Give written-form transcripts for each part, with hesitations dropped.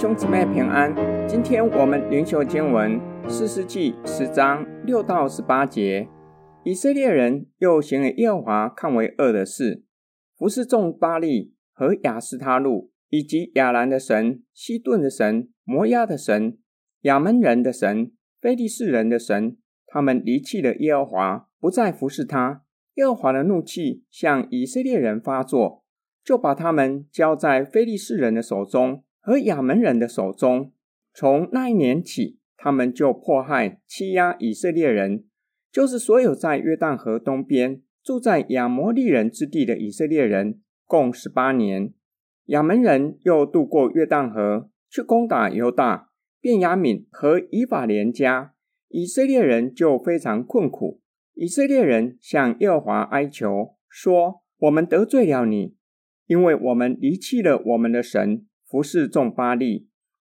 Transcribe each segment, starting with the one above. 兄姊妹平安，今天我们灵修经文士师记10章6到18节。以色列人又行了耶和华看为恶的事，服侍众巴力和亚斯他录，以及亚兰的神、西顿的神、摩押的神、亚扪人的神、非利士人的神。他们离弃了耶和华，不再服侍他。耶和华的怒气向以色列人发作，就把他们交在非利士人的手中和亚扪人的手中。从那一年起，他们就迫害欺压以色列人，就是所有在约旦河东边住在亚摩利人之地的以色列人，共18年。亚扪人又渡过约旦河，去攻打犹大、便雅悯和以法莲家，以色列人就非常困苦。以色列人向耶和华哀求说，我们得罪了你，因为我们离弃了我们的神，服侍众巴力。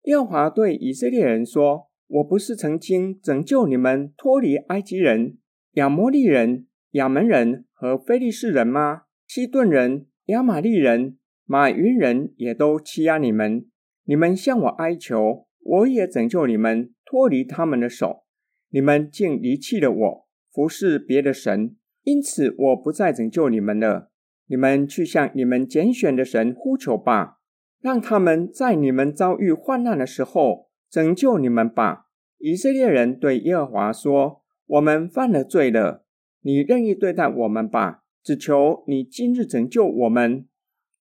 耶和华对以色列人说，我不是曾经拯救你们脱离埃及人、亚摩利人、亚扪人和非利士人吗？西顿人、亚玛利人、马云人也都欺压你们，你们向我哀求，我也拯救你们脱离他们的手，你们竟离弃了我，服侍别的神，因此我不再拯救你们了。你们去向你们拣选的神呼求吧，让他们在你们遭遇患难的时候拯救你们吧。以色列人对耶和华说，我们犯了罪了，你任意对待我们吧，只求你今日拯救我们。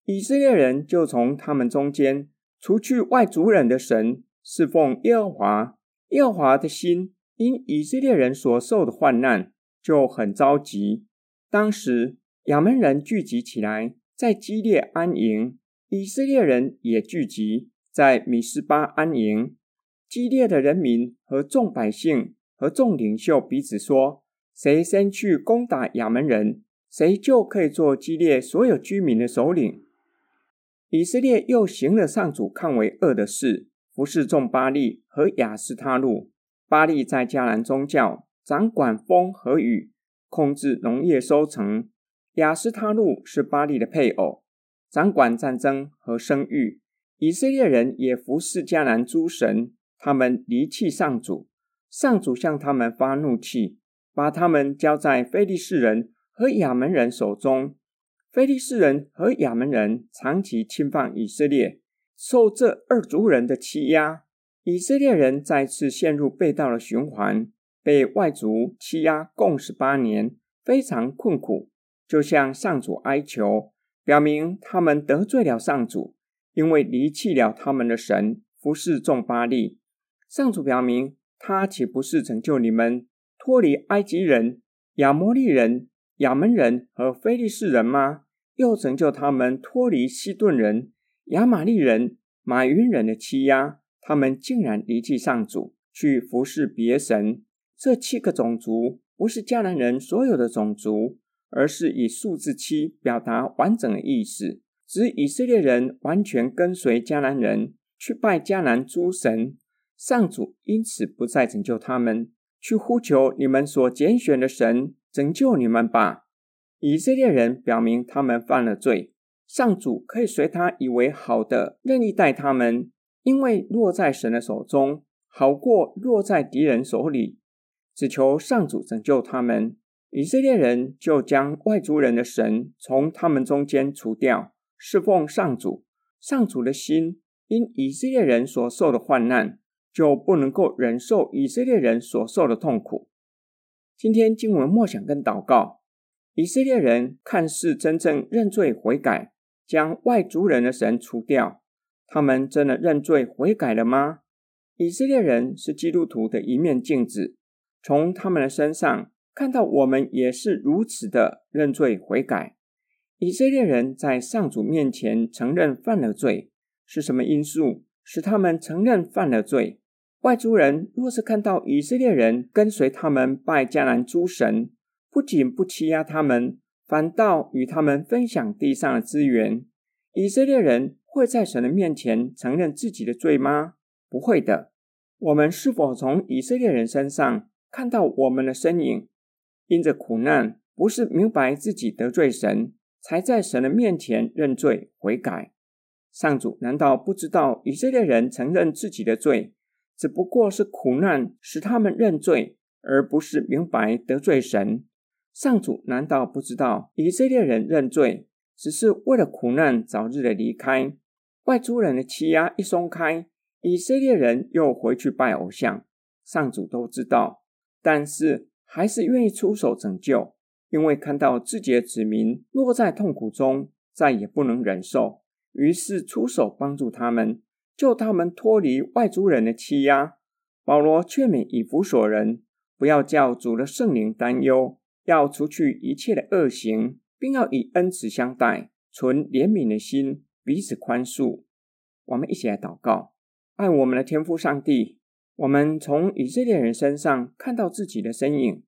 以色列人就从他们中间除去外族人的神，侍奉耶和华。耶和华的心因以色列人所受的患难就很着急。当时亚扪人聚集起来，在基列安营，以色列人也聚集，在米斯巴安营。基列的人民和众百姓和众领袖彼此说，谁先去攻打亚扪人，谁就可以做基列所有居民的首领。以色列又行了上主看为恶的事，服侍众巴力和亚斯他录。巴力在迦南宗教，掌管风和雨，控制农业收成。亚斯他录是巴力的配偶，掌管战争和生育。以色列人也服侍迦南诸神，他们离弃上主，上主向他们发怒气，把他们交在非利士人和亚扪人手中。非利士人和亚扪人长期侵犯以色列，受这二族人的欺压。以色列人再次陷入被盗的循环，被外族欺压共18年，非常困苦，就向上主哀求，表明他们得罪了上主，因为离弃了他们的神，服侍众巴力。上主表明，他岂不是拯救你们脱离埃及人、亚摩利人、亚扪人和非利士人吗？又拯救他们脱离西顿人、亚玛利人、马云人的欺压。他们竟然离弃上主，去服侍别神。这7个种族不是迦南人所有的种族，而是以数字7表达完整的意思，指以色列人完全跟随迦南人，去拜迦南诸神。上主因此不再拯救他们，去呼求你们所拣选的神，拯救你们吧。以色列人表明他们犯了罪，上主可以随他以为好的任意待他们，因为落在神的手中，好过落在敌人手里。只求上主拯救他们，以色列人就将外族人的神从他们中间除掉，侍奉上主。上主的心因以色列人所受的患难，就不能够忍受以色列人所受的痛苦。今天经文默想跟祷告，以色列人看似真正认罪悔改，将外族人的神除掉。他们真的认罪悔改了吗？以色列人是基督徒的一面镜子，从他们的身上看到我们也是如此的认罪悔改。以色列人在上主面前承认犯了罪，是什么因素使他们承认犯了罪？外族人若是看到以色列人跟随他们拜迦南诸神，不仅不欺压他们，反倒与他们分享地上的资源，以色列人会在神的面前承认自己的罪吗？不会的。我们是否从以色列人身上看到我们的身影？因着苦难，不是明白自己得罪神，才在神的面前认罪悔改。上主难道不知道以色列人承认自己的罪，只不过是苦难使他们认罪，而不是明白得罪神？上主难道不知道以色列人认罪，只是为了苦难早日的离开？外族人的欺压一松开，以色列人又回去拜偶像。上主都知道，但是还是愿意出手拯救，因为看到自己的子民落在痛苦中，再也不能忍受，于是出手帮助他们，救他们脱离外族人的欺压。保罗劝勉以弗所人，不要叫主的圣灵担忧，要除去一切的恶行，并要以恩慈相待，存怜悯的心，彼此宽恕。我们一起来祷告。爱我们的天父上帝，我们从以色列人身上看到自己的身影，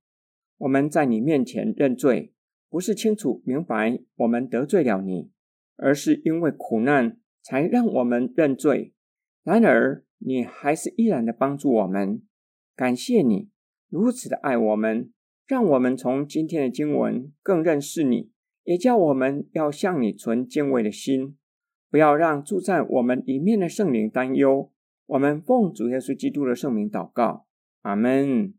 我们在你面前认罪，不是清楚明白我们得罪了你，而是因为苦难才让我们认罪。然而你还是依然的帮助我们，感谢你如此的爱我们，让我们从今天的经文更认识你，也叫我们要向你存敬畏的心，不要让住在我们里面的圣灵担忧。我们奉主耶稣基督的圣名祷告，阿们。